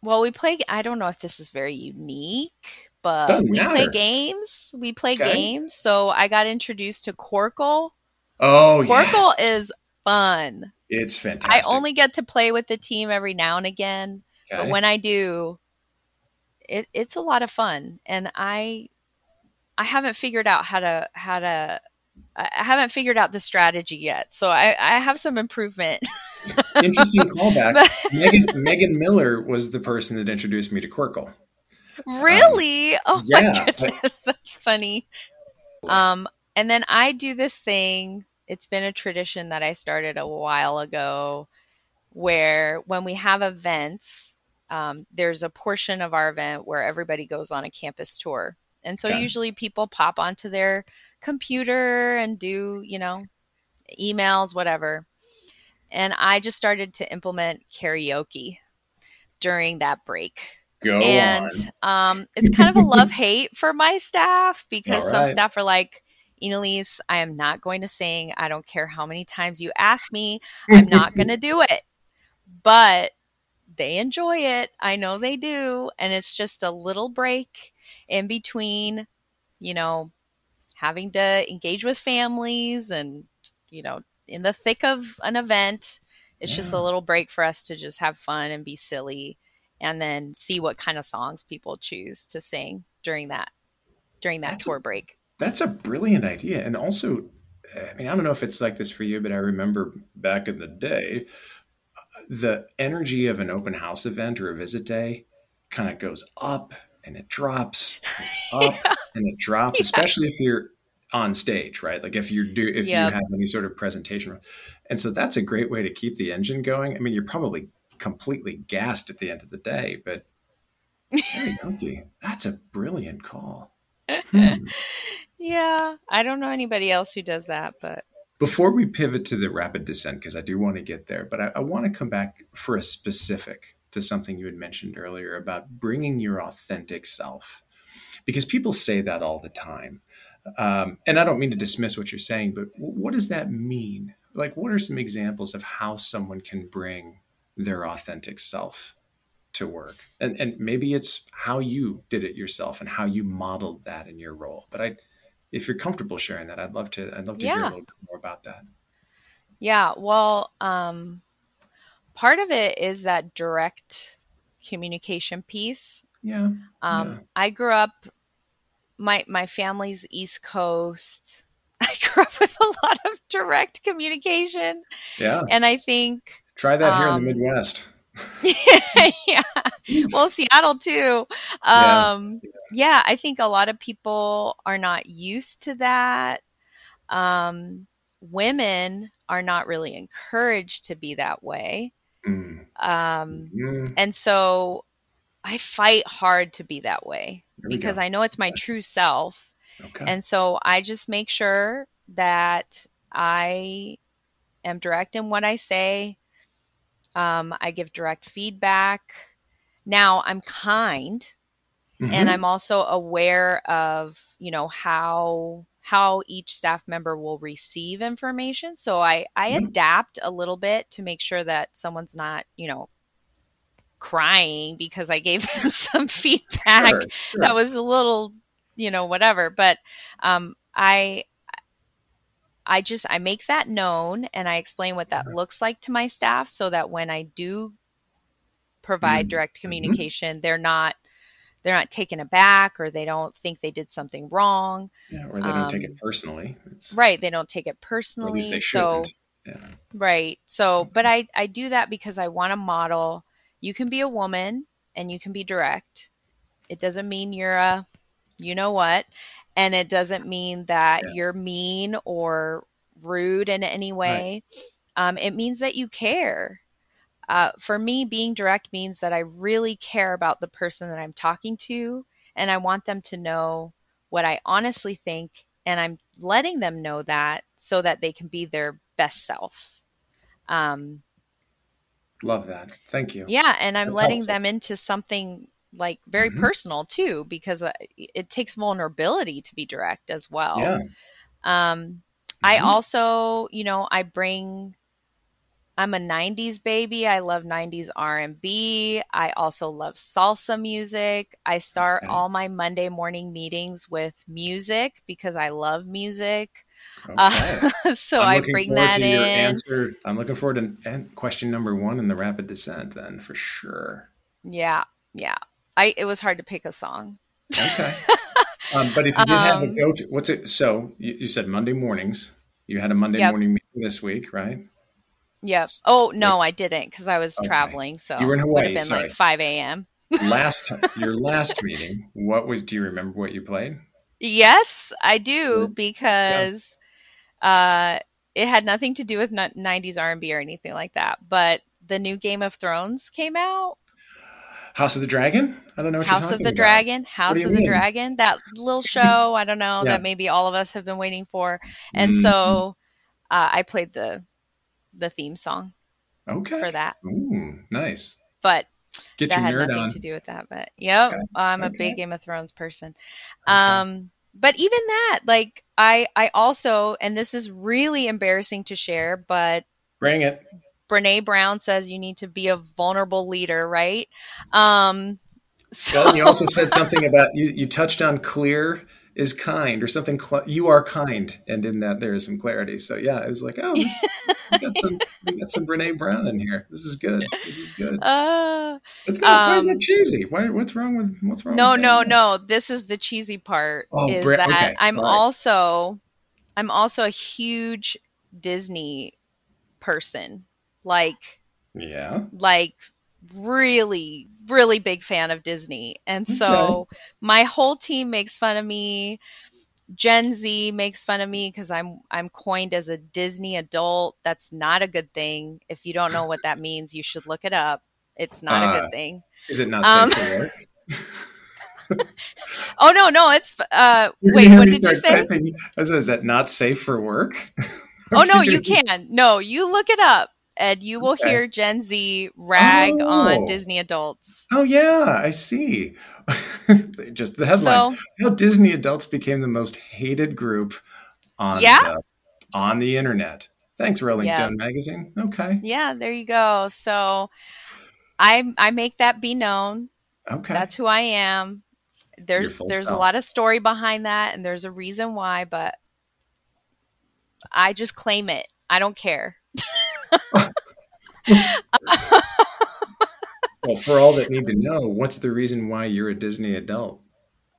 well, we play. I don't know if this is very unique, but Doesn't we matter. play games. We play okay. games. So I got introduced to Quirkle. Oh, Quirkle yes. is fun. It's fantastic. I only get to play with the team every now and again, okay. but when I do. It, it's a lot of fun, and I, I haven't figured out how to how to, I haven't figured out the strategy yet. So I, I have some improvement. Interesting callback. But... Megan Megan Miller was the person that introduced me to Quirkle. Really? Um, oh yeah, my goodness, but... that's funny. Um, and then I do this thing. It's been a tradition that I started a while ago, where when we have events. Um, there's a portion of our event where everybody goes on a campus tour. And so okay. usually people pop onto their computer and do, you know, emails, whatever. And I just started to implement karaoke during that break. Go and on. Um, it's kind of a love-hate for my staff because right. some staff are like, Enalee, I am not going to sing. I don't care how many times you ask me. I'm not going to do it. But they enjoy it. I know they do. And it's just a little break in between, you know, having to engage with families and, you know, in the thick of an event, it's yeah. just a little break for us to just have fun and be silly and then see what kind of songs people choose to sing during that, during that that's tour a, break. That's a brilliant idea. And also, I mean, I don't know if it's like this for you, but I remember back in the day, the energy of an open house event or a visit day kind of goes up and it drops, it's up yeah. and it drops, yeah. especially if you're on stage, right? Like if you do, if yep. you have any sort of presentation. And so that's a great way to keep the engine going. I mean, you're probably completely gassed at the end of the day, but karaoke, that's a brilliant call. Hmm. Yeah. I don't know anybody else who does that, but. Before we pivot to the rapid descent, because I do want to get there, but I, I want to come back for a specific to something you had mentioned earlier about bringing your authentic self, because people say that all the time. Um, and I don't mean to dismiss what you're saying, but what does that mean? Like, what are some examples of how someone can bring their authentic self to work? And and maybe it's how you did it yourself and how you modeled that in your role. But I, if you're comfortable sharing that, I'd love to, I'd love to yeah. hear a little bit more about that. Yeah. Well, um, part of it is that direct communication piece. Yeah. Um, yeah. I grew up, my, my family's East Coast. I grew up with a lot of direct communication. Yeah. And I think. Try that here um, in the Midwest. yeah. Well, Seattle too. Um, yeah. yeah, I think a lot of people are not used to that. Um, women are not really encouraged to be that way. Mm. Um, yeah. And so I fight hard to be that way because go. I know it's my true self. Okay. And so I just make sure that I am direct in what I say. Um, I give direct feedback. Now I'm kind, mm-hmm. and I'm also aware of, you know, how how each staff member will receive information. So I, I mm-hmm. adapt a little bit to make sure that someone's not, you know, crying because I gave them some feedback sure, sure. that was a little, you know, whatever. But um, I I just, I make that known and I explain what that looks like to my staff so that when I do provide mm-hmm. direct communication, they're not, they're not taken aback or they don't think they did something wrong. Yeah, or they um, don't take it personally. It's, right. They don't take it personally. Or at least they shouldn't. So, yeah. Right. So, but I, I do that because I want to model, you can be a woman and you can be direct. It doesn't mean you're a, you know what? And it doesn't mean that yeah. you're mean or rude in any way. Right. Um, it means that you care. Uh, for me, being direct means that I really care about the person that I'm talking to. And I want them to know what I honestly think. And I'm letting them know that so that they can be their best self. Um, Love that. Thank you. Yeah. And I'm That's letting helpful. them into something like very mm-hmm. personal too, because it takes vulnerability to be direct as well. Yeah. Um, mm-hmm. I also, you know, I bring, I'm a nineties baby. I love nineties R and B. I also love salsa music. I start okay. all my Monday morning meetings with music because I love music. Okay. Uh, so I bring that in. Answer. I'm looking forward to question number one in the rapid descent then for sure. Yeah. Yeah. I, it was hard to pick a song. Okay. Um, but if you did have um, a go-to, what's it? So you, you said Monday mornings. You had a Monday yep. morning meeting this week, right? Yep. Oh, no, I didn't because I was okay. traveling. So you were in Hawaii. It would have been Sorry. like five a.m. last Your last meeting, what was, do you remember what you played? Yes, I do because yeah. uh, it had nothing to do with nineties R and B or anything like that. But the new Game of Thrones came out. House of the Dragon? I don't know what House you're talking about. Dragon, House of the Dragon. House of the Dragon. That little show, I don't know, yeah. that maybe all of us have been waiting for. And mm-hmm. so uh, I played the the theme song okay. for that. Ooh, nice. But Get that had nothing on. to do with that. But yep, okay. I'm a okay. big Game of Thrones person. Um, okay. But even that, like I, I also, and this is really embarrassing to share, but. Bring it. Brene Brown says you need to be a vulnerable leader, right? Um, so well, you also said something about you, you touched on clear is kind or something. Cl- you are kind, and in that there is some clarity. So yeah, I was like, oh, this, we got some, we got some Brene Brown in here. This is good. This is good. Uh, it's not. Um, why is it cheesy? Why? What's wrong with? What's wrong? No, with no, that? no. This is the cheesy part. Oh, is Br- that okay, I'm right. also, I'm also a huge Disney person. Like, yeah, like really, really big fan of Disney. And so okay. my whole team makes fun of me. Gen Z makes fun of me because I'm I'm coined as a Disney adult. That's not a good thing. If you don't know what that means, you should look it up. It's not uh, a good thing. Is it not um, safe for work? Oh no, no, it's uh, wait. What did you say? As, is that not safe for work? Oh no, you can. No, you look it up. And you will okay. hear Gen Z rag oh. on Disney adults. Oh, yeah, I see. Just the headlines. So, how Disney adults became the most hated group on, yeah. the, on the internet. Thanks, Rolling yeah. Stone magazine. Okay. Yeah, there you go. So I I make that be known. Okay. That's who I am. There's there's style. a lot of story behind that, and there's a reason why, but I just claim it. I don't care. Well, for all that need to know, what's the reason why you're a Disney adult?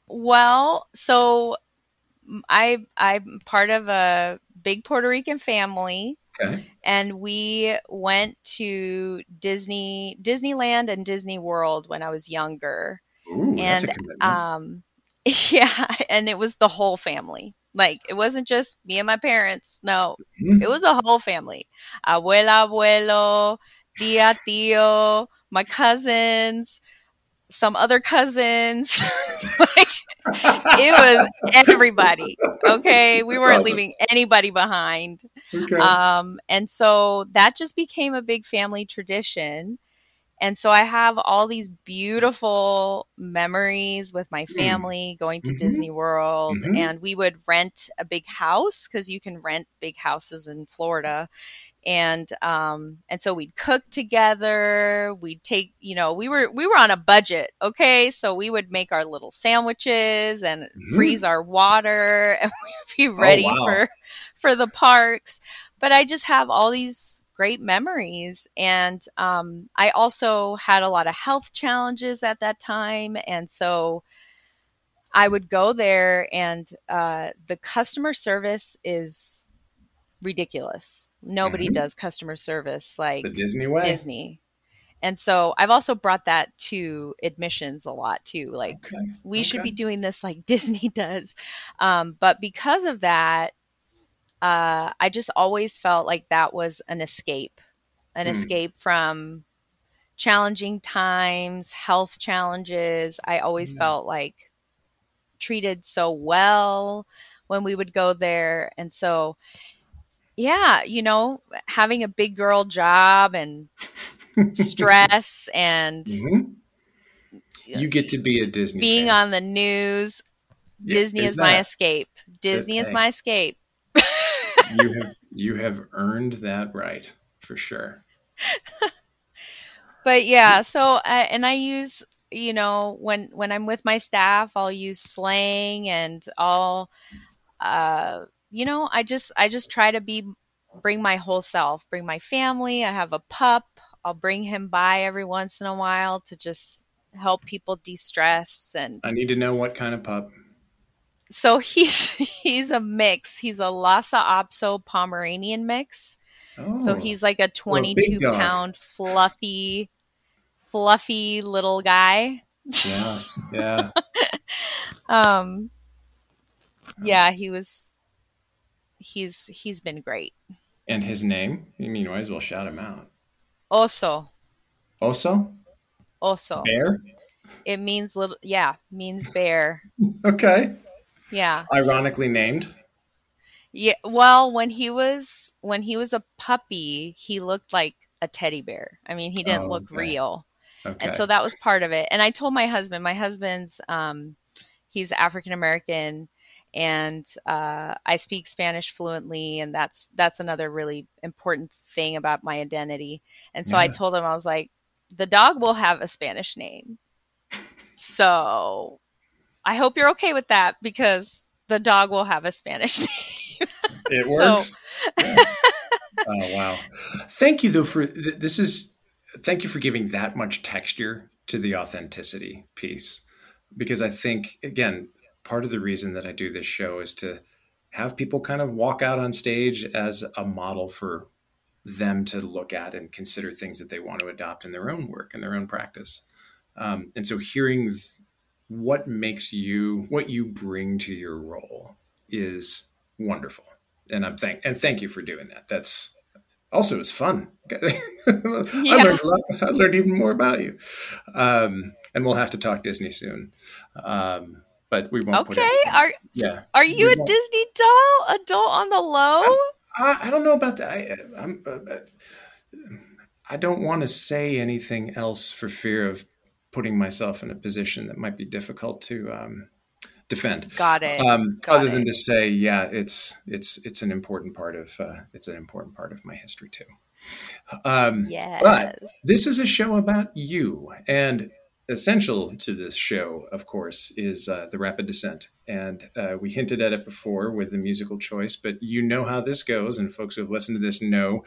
Well, so I I'm part of a big Puerto Rican family, okay. and we went to Disney Disneyland and Disney World when I was younger. Ooh, and that's a commitment. um yeah, and it was the whole family. Like, it wasn't just me and my parents. No, mm-hmm. it was a whole family. Abuela, abuelo, tia, tío, my cousins, some other cousins. Like, it was everybody. Okay. We That's weren't awesome. leaving anybody behind. Okay. Um, and so that just became a big family tradition. And so I have all these beautiful memories with my family going to mm-hmm. Disney World. Mm-hmm. And we would rent a big house because you can rent big houses in Florida. And um, and so we'd cook together. We'd take, you know, we were we were on a budget. OK, so we would make our little sandwiches and mm-hmm. freeze our water, and we'd be ready oh, wow. for for the parks. But I just have all these great memories. And um, I also had a lot of health challenges at that time. And so I would go there, and uh, the customer service is ridiculous. Nobody mm-hmm. does customer service like the Disney way. Disney. And so I've also brought that to admissions a lot too. Like okay. we okay. should be doing this like Disney does. Um, but because of that, Uh, I just always felt like that was an escape, an mm. escape from challenging times, health challenges. I always yeah. felt like treated so well when we would go there. And so, yeah, you know, having a big girl job and stress and mm-hmm. you get to be a Disney being fan. On the news. Yeah, Disney is that. my escape. Disney That's is my escape. You have you have earned that right for sure. But yeah, so uh, and I use, you know, when when I'm with my staff, I'll use slang, and I'll, uh, you know, I just I just try to be bring my whole self, bring my family. I have a pup. I'll bring him by every once in a while to just help people de-stress. And I need to know what kind of pup. So he's he's a mix. He's a Lhasa Apso Pomeranian mix. Oh, so he's like a twenty-two pound fluffy, fluffy little guy. Yeah, yeah. um, yeah. He was. He's he's been great. And his name? I mean, you might as well shout him out. Oso. Oso. Oso. Bear. It means little. Yeah, means bear. Okay. Yeah. Ironically named. Yeah. Well, when he was when he was a puppy, he looked like a teddy bear. I mean, he didn't oh, look okay. real. Okay. And so that was part of it. And I told my husband, my husband's um, he's African American, and uh, I speak Spanish fluently, and that's that's another really important thing about my identity. And so yeah. I told him, I was like, the dog will have a Spanish name. So I hope you're okay with that, because the dog will have a Spanish name. It works. So. Yeah. Oh, wow. Thank you though for this is, thank you for giving that much texture to the authenticity piece, because I think, again, part of the reason that I do this show is to have people kind of walk out on stage as a model for them to look at and consider things that they want to adopt in their own work and their own practice. Um, and so hearing th- what makes you, what you bring to your role is wonderful. And I'm thank and thank you for doing that. That's also it's fun. I, yeah. learned a lot. I learned even more about you. Um, and we'll have to talk Disney soon. Um, but we won't. Okay. Put it, are yeah. Are you a Disney doll adult on the low? I, I don't know about that. I, I'm. Uh, I don't want to say anything else for fear of putting myself in a position that might be difficult to um, defend. Got it. Um, Got other it. than to say, yeah, it's it's it's an important part of uh, it's an important part of my history too. Um, yes. But this is a show about you, and essential to this show, of course, is uh, the rapid descent. And uh, we hinted at it before with the musical choice, but you know how this goes, and folks who have listened to this know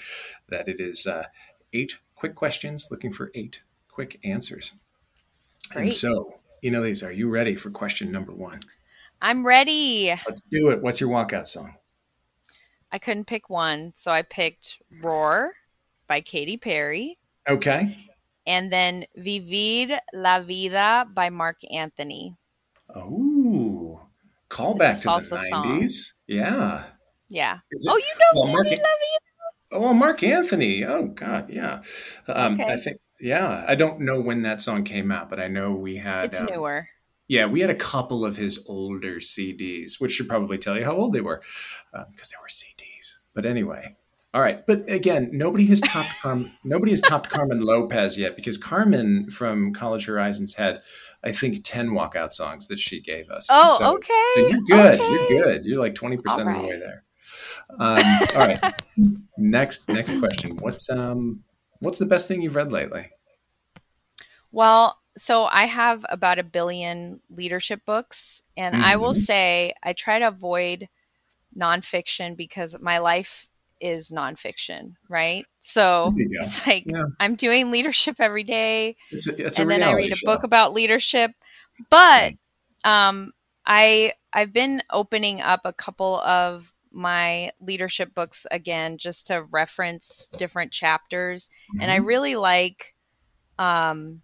that it is uh, eight quick questions looking for eight quick answers. Great. And so, Enalee, are you ready for question number one? I'm ready. Let's do it. What's your walkout song? I couldn't pick one, so I picked Roar by Katy Perry. Okay. And then Vivir la Vida by Mark Anthony. Oh, callback to the nineties. Song. Yeah. Yeah. It, oh, you know well, Mark, la Vida? Oh, Mark Anthony. Oh, God, yeah. Um, okay. I think, yeah. I don't know when that song came out, but I know we had... It's um, newer. Yeah, we had a couple of his older C Ds, which should probably tell you how old they were, because um, they were C Ds. But anyway... All right. But again, nobody has topped Carmen, nobody has topped Carmen Lopez yet, because Carmen from College Horizons had, I think, ten walkout songs that she gave us. Oh, so, okay. So you're good. Okay. You're good. You're like twenty percent all right. of the way there. Um, all right. next next question. What's um what's the best thing you've read lately? Well, so I have about a billion leadership books, and mm-hmm. I will say I try to avoid nonfiction because my life is nonfiction, right? So it's like yeah. I'm doing leadership every day, it's a, it's and then I read a show. book about leadership. But um, I I've been opening up a couple of my leadership books again just to reference different chapters, mm-hmm. and I really like um,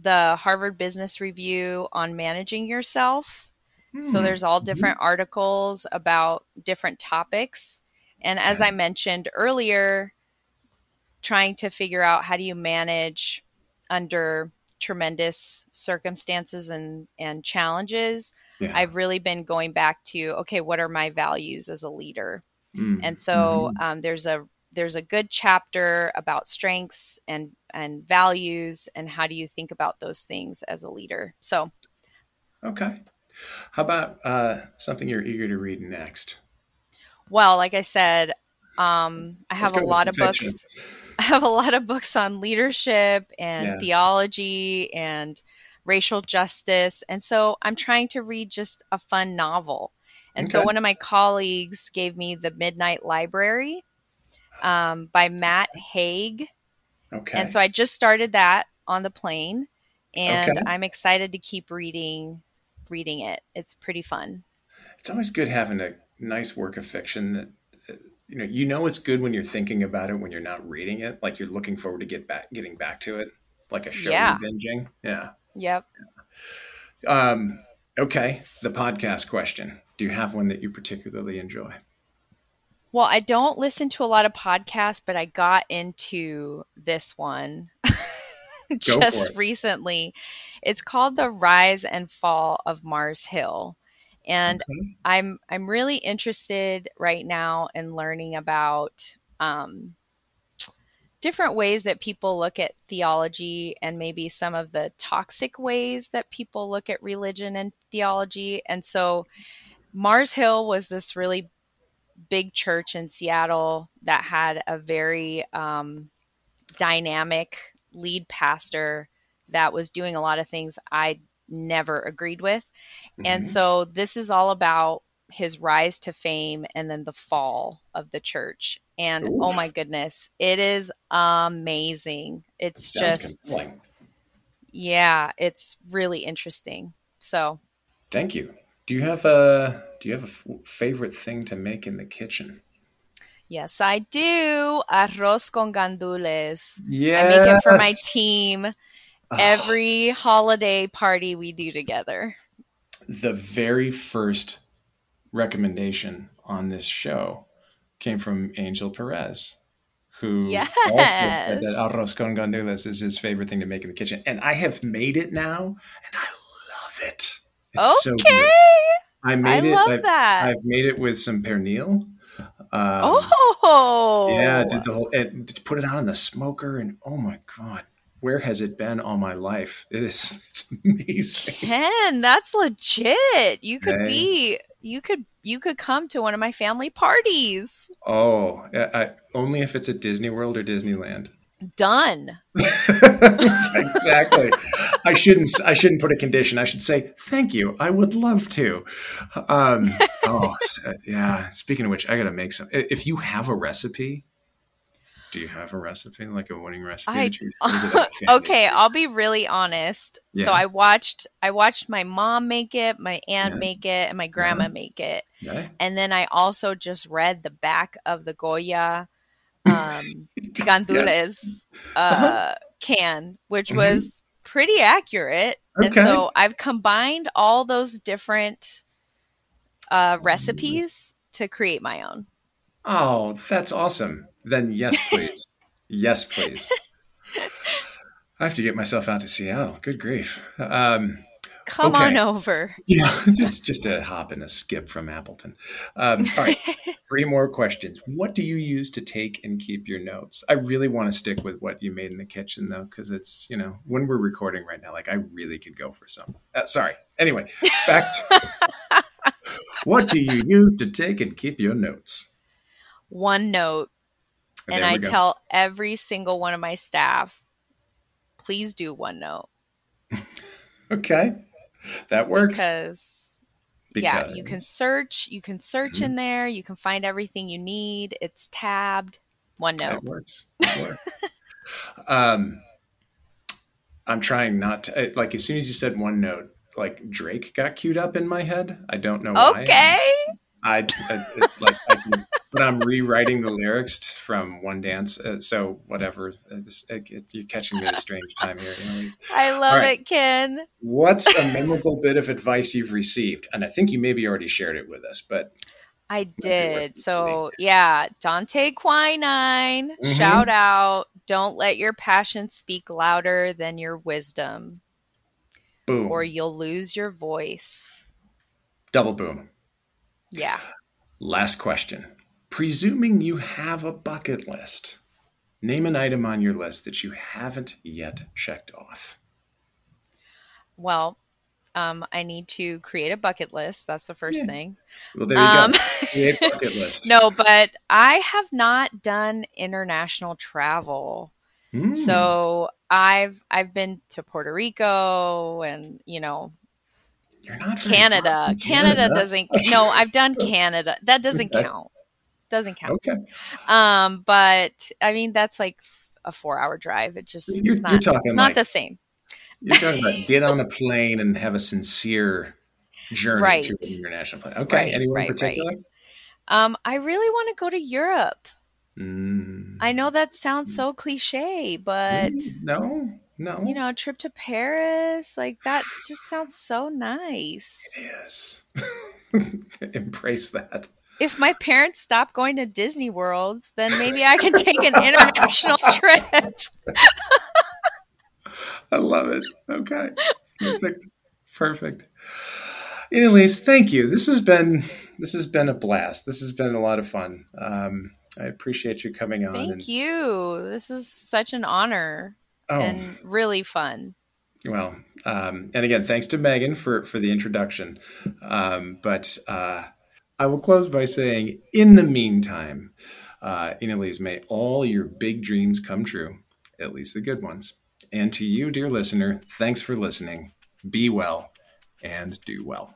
the Harvard Business Review on managing yourself. Mm-hmm. So there's all different mm-hmm. articles about different topics. And as I mentioned earlier, trying to figure out how do you manage under tremendous circumstances and, and challenges, yeah. I've really been going back to, okay, what are my values as a leader? Mm. And so mm-hmm. um, there's a there's a good chapter about strengths and, and values and how do you think about those things as a leader? So. Okay. How about uh, something you're eager to read next? Well, like I said, um, I have a lot of fiction. books. I have a lot of books on leadership and yeah. theology and racial justice. And so I'm trying to read just a fun novel. And okay. so one of my colleagues gave me The Midnight Library um, by Matt Haig. Okay. And so I just started that on the plane, and okay. I'm excited to keep reading, reading it. It's pretty fun. It's always good having a nice work of fiction that you know you know it's good when you're thinking about it, when you're not reading it, like you're looking forward to get back getting back to it, like a show yeah. binging. Yeah. Yep. Yeah. Um, okay. The podcast question. Do you have one that you particularly enjoy? Well, I don't listen to a lot of podcasts, but I got into this one just it. recently. It's called The Rise and Fall of Mars Hill. And okay. I'm I'm really interested right now in learning about um, different ways that people look at theology and maybe some of the toxic ways that people look at religion and theology. And so Mars Hill was this really big church in Seattle that had a very um, dynamic lead pastor that was doing a lot of things I never agreed with. Mm-hmm. And so this is all about his rise to fame and then the fall of the church. And Oof. oh my goodness, it is amazing. It's just, compelling. yeah, it's really interesting. So thank you. Do you have a, do you have a f- favorite thing to make in the kitchen? Yes, I do. Arroz con gandules. Yes. I make it for my team. Every holiday party we do together. The very first recommendation on this show came from Angel Perez, who yes. also said that arroz con gandules is his favorite thing to make in the kitchen. And I have made it now, and I love it. It's okay. So good. I made I it. Love I've, that. I've made it with some pernil. Um, oh, yeah! Did the whole it, did put it on the smoker, and oh my god, where has it been all my life? It is, it's amazing. Ken, that's legit. You could hey. be, you could, you could come to one of my family parties. Oh, I, I, only if it's at Disney World or Disneyland. Done. Exactly. I shouldn't. I shouldn't put a condition. I should say thank you. I would love to. Um, oh, so, yeah. Speaking of which, I gotta make some. If you have a recipe, do you have a recipe like a winning recipe? I, you, uh, okay, I'll be really honest. Yeah. So I watched. I watched my mom make it, my aunt yeah. make it, and my grandma yeah. make it. Yeah. And then I also just read the back of the Goya um gandules yes. uh uh-huh. can, which mm-hmm. was pretty accurate. Okay. And so I've combined all those different uh recipes to create my own. Oh, that's awesome. Then yes please. Yes please. I have to get myself out to Seattle. Good grief. Um come okay. on over. Yeah, it's just a hop and a skip from Appleton. Um, all right, three more questions. What do you use to take and keep your notes? I really want to stick with what you made in the kitchen, though, because it's, you know, when we're recording right now, like I really could go for some. Uh, sorry. Anyway, back to what do you use to take and keep your notes? OneNote. And, and I go. tell every single one of my staff, please do OneNote. Okay. That works. Because, because yeah, you can search, you can search mm-hmm. in there. You can find everything you need. It's tabbed. OneNote. That works. That works. um, I'm trying not to, like, as soon as you said OneNote, like Drake got queued up in my head. I don't know why. Okay. I, I it's like, I can, but I'm rewriting the lyrics from One Dance. Uh, so whatever, it's, it, it, you're catching me at a strange time here. Anyways. I love right. it, Ken. What's a memorable bit of advice you've received? And I think you maybe already shared it with us, but. I did. So reading. yeah, Dante Quinine, mm-hmm. shout out. Don't let your passion speak louder than your wisdom. Boom. Or you'll lose your voice. Double boom. Yeah. Last question. Presuming you have a bucket list, name an item on your list that you haven't yet checked off. Well, um, I need to create a bucket list. That's the first yeah. thing. Well, there you um, go. Create a bucket list. No, but I have not done international travel. Mm. So I've I've been to Puerto Rico and, you know, You're not Canada. Canada. Canada doesn't. No, I've done Canada. That doesn't okay. count. Doesn't count. Okay. Um, but I mean, that's like a four-hour drive. It just you're, it's not. It's like, not the same. You're talking about get on a plane and have a sincere journey right. to an international plane. Okay. Right, Anyone right, in particular? Right. Um, I really want to go to Europe. Mm. I know that sounds so cliche, but mm, no. No. You know, a trip to Paris, like that just sounds so nice. It is. Embrace that. If my parents stop going to Disney World, then maybe I can take an international trip. I love it. Okay. Perfect. Perfect. Enalee, thank you. This has been this has been a blast. This has been a lot of fun. Um, I appreciate you coming on. Thank and- you. This is such an honor. Oh. And really fun. Well, um, and again, thanks to Megan for, for the introduction. Um, but uh, I will close by saying, in the meantime, uh, Enalee, may all your big dreams come true, at least the good ones. And to you, dear listener, thanks for listening. Be well and do well.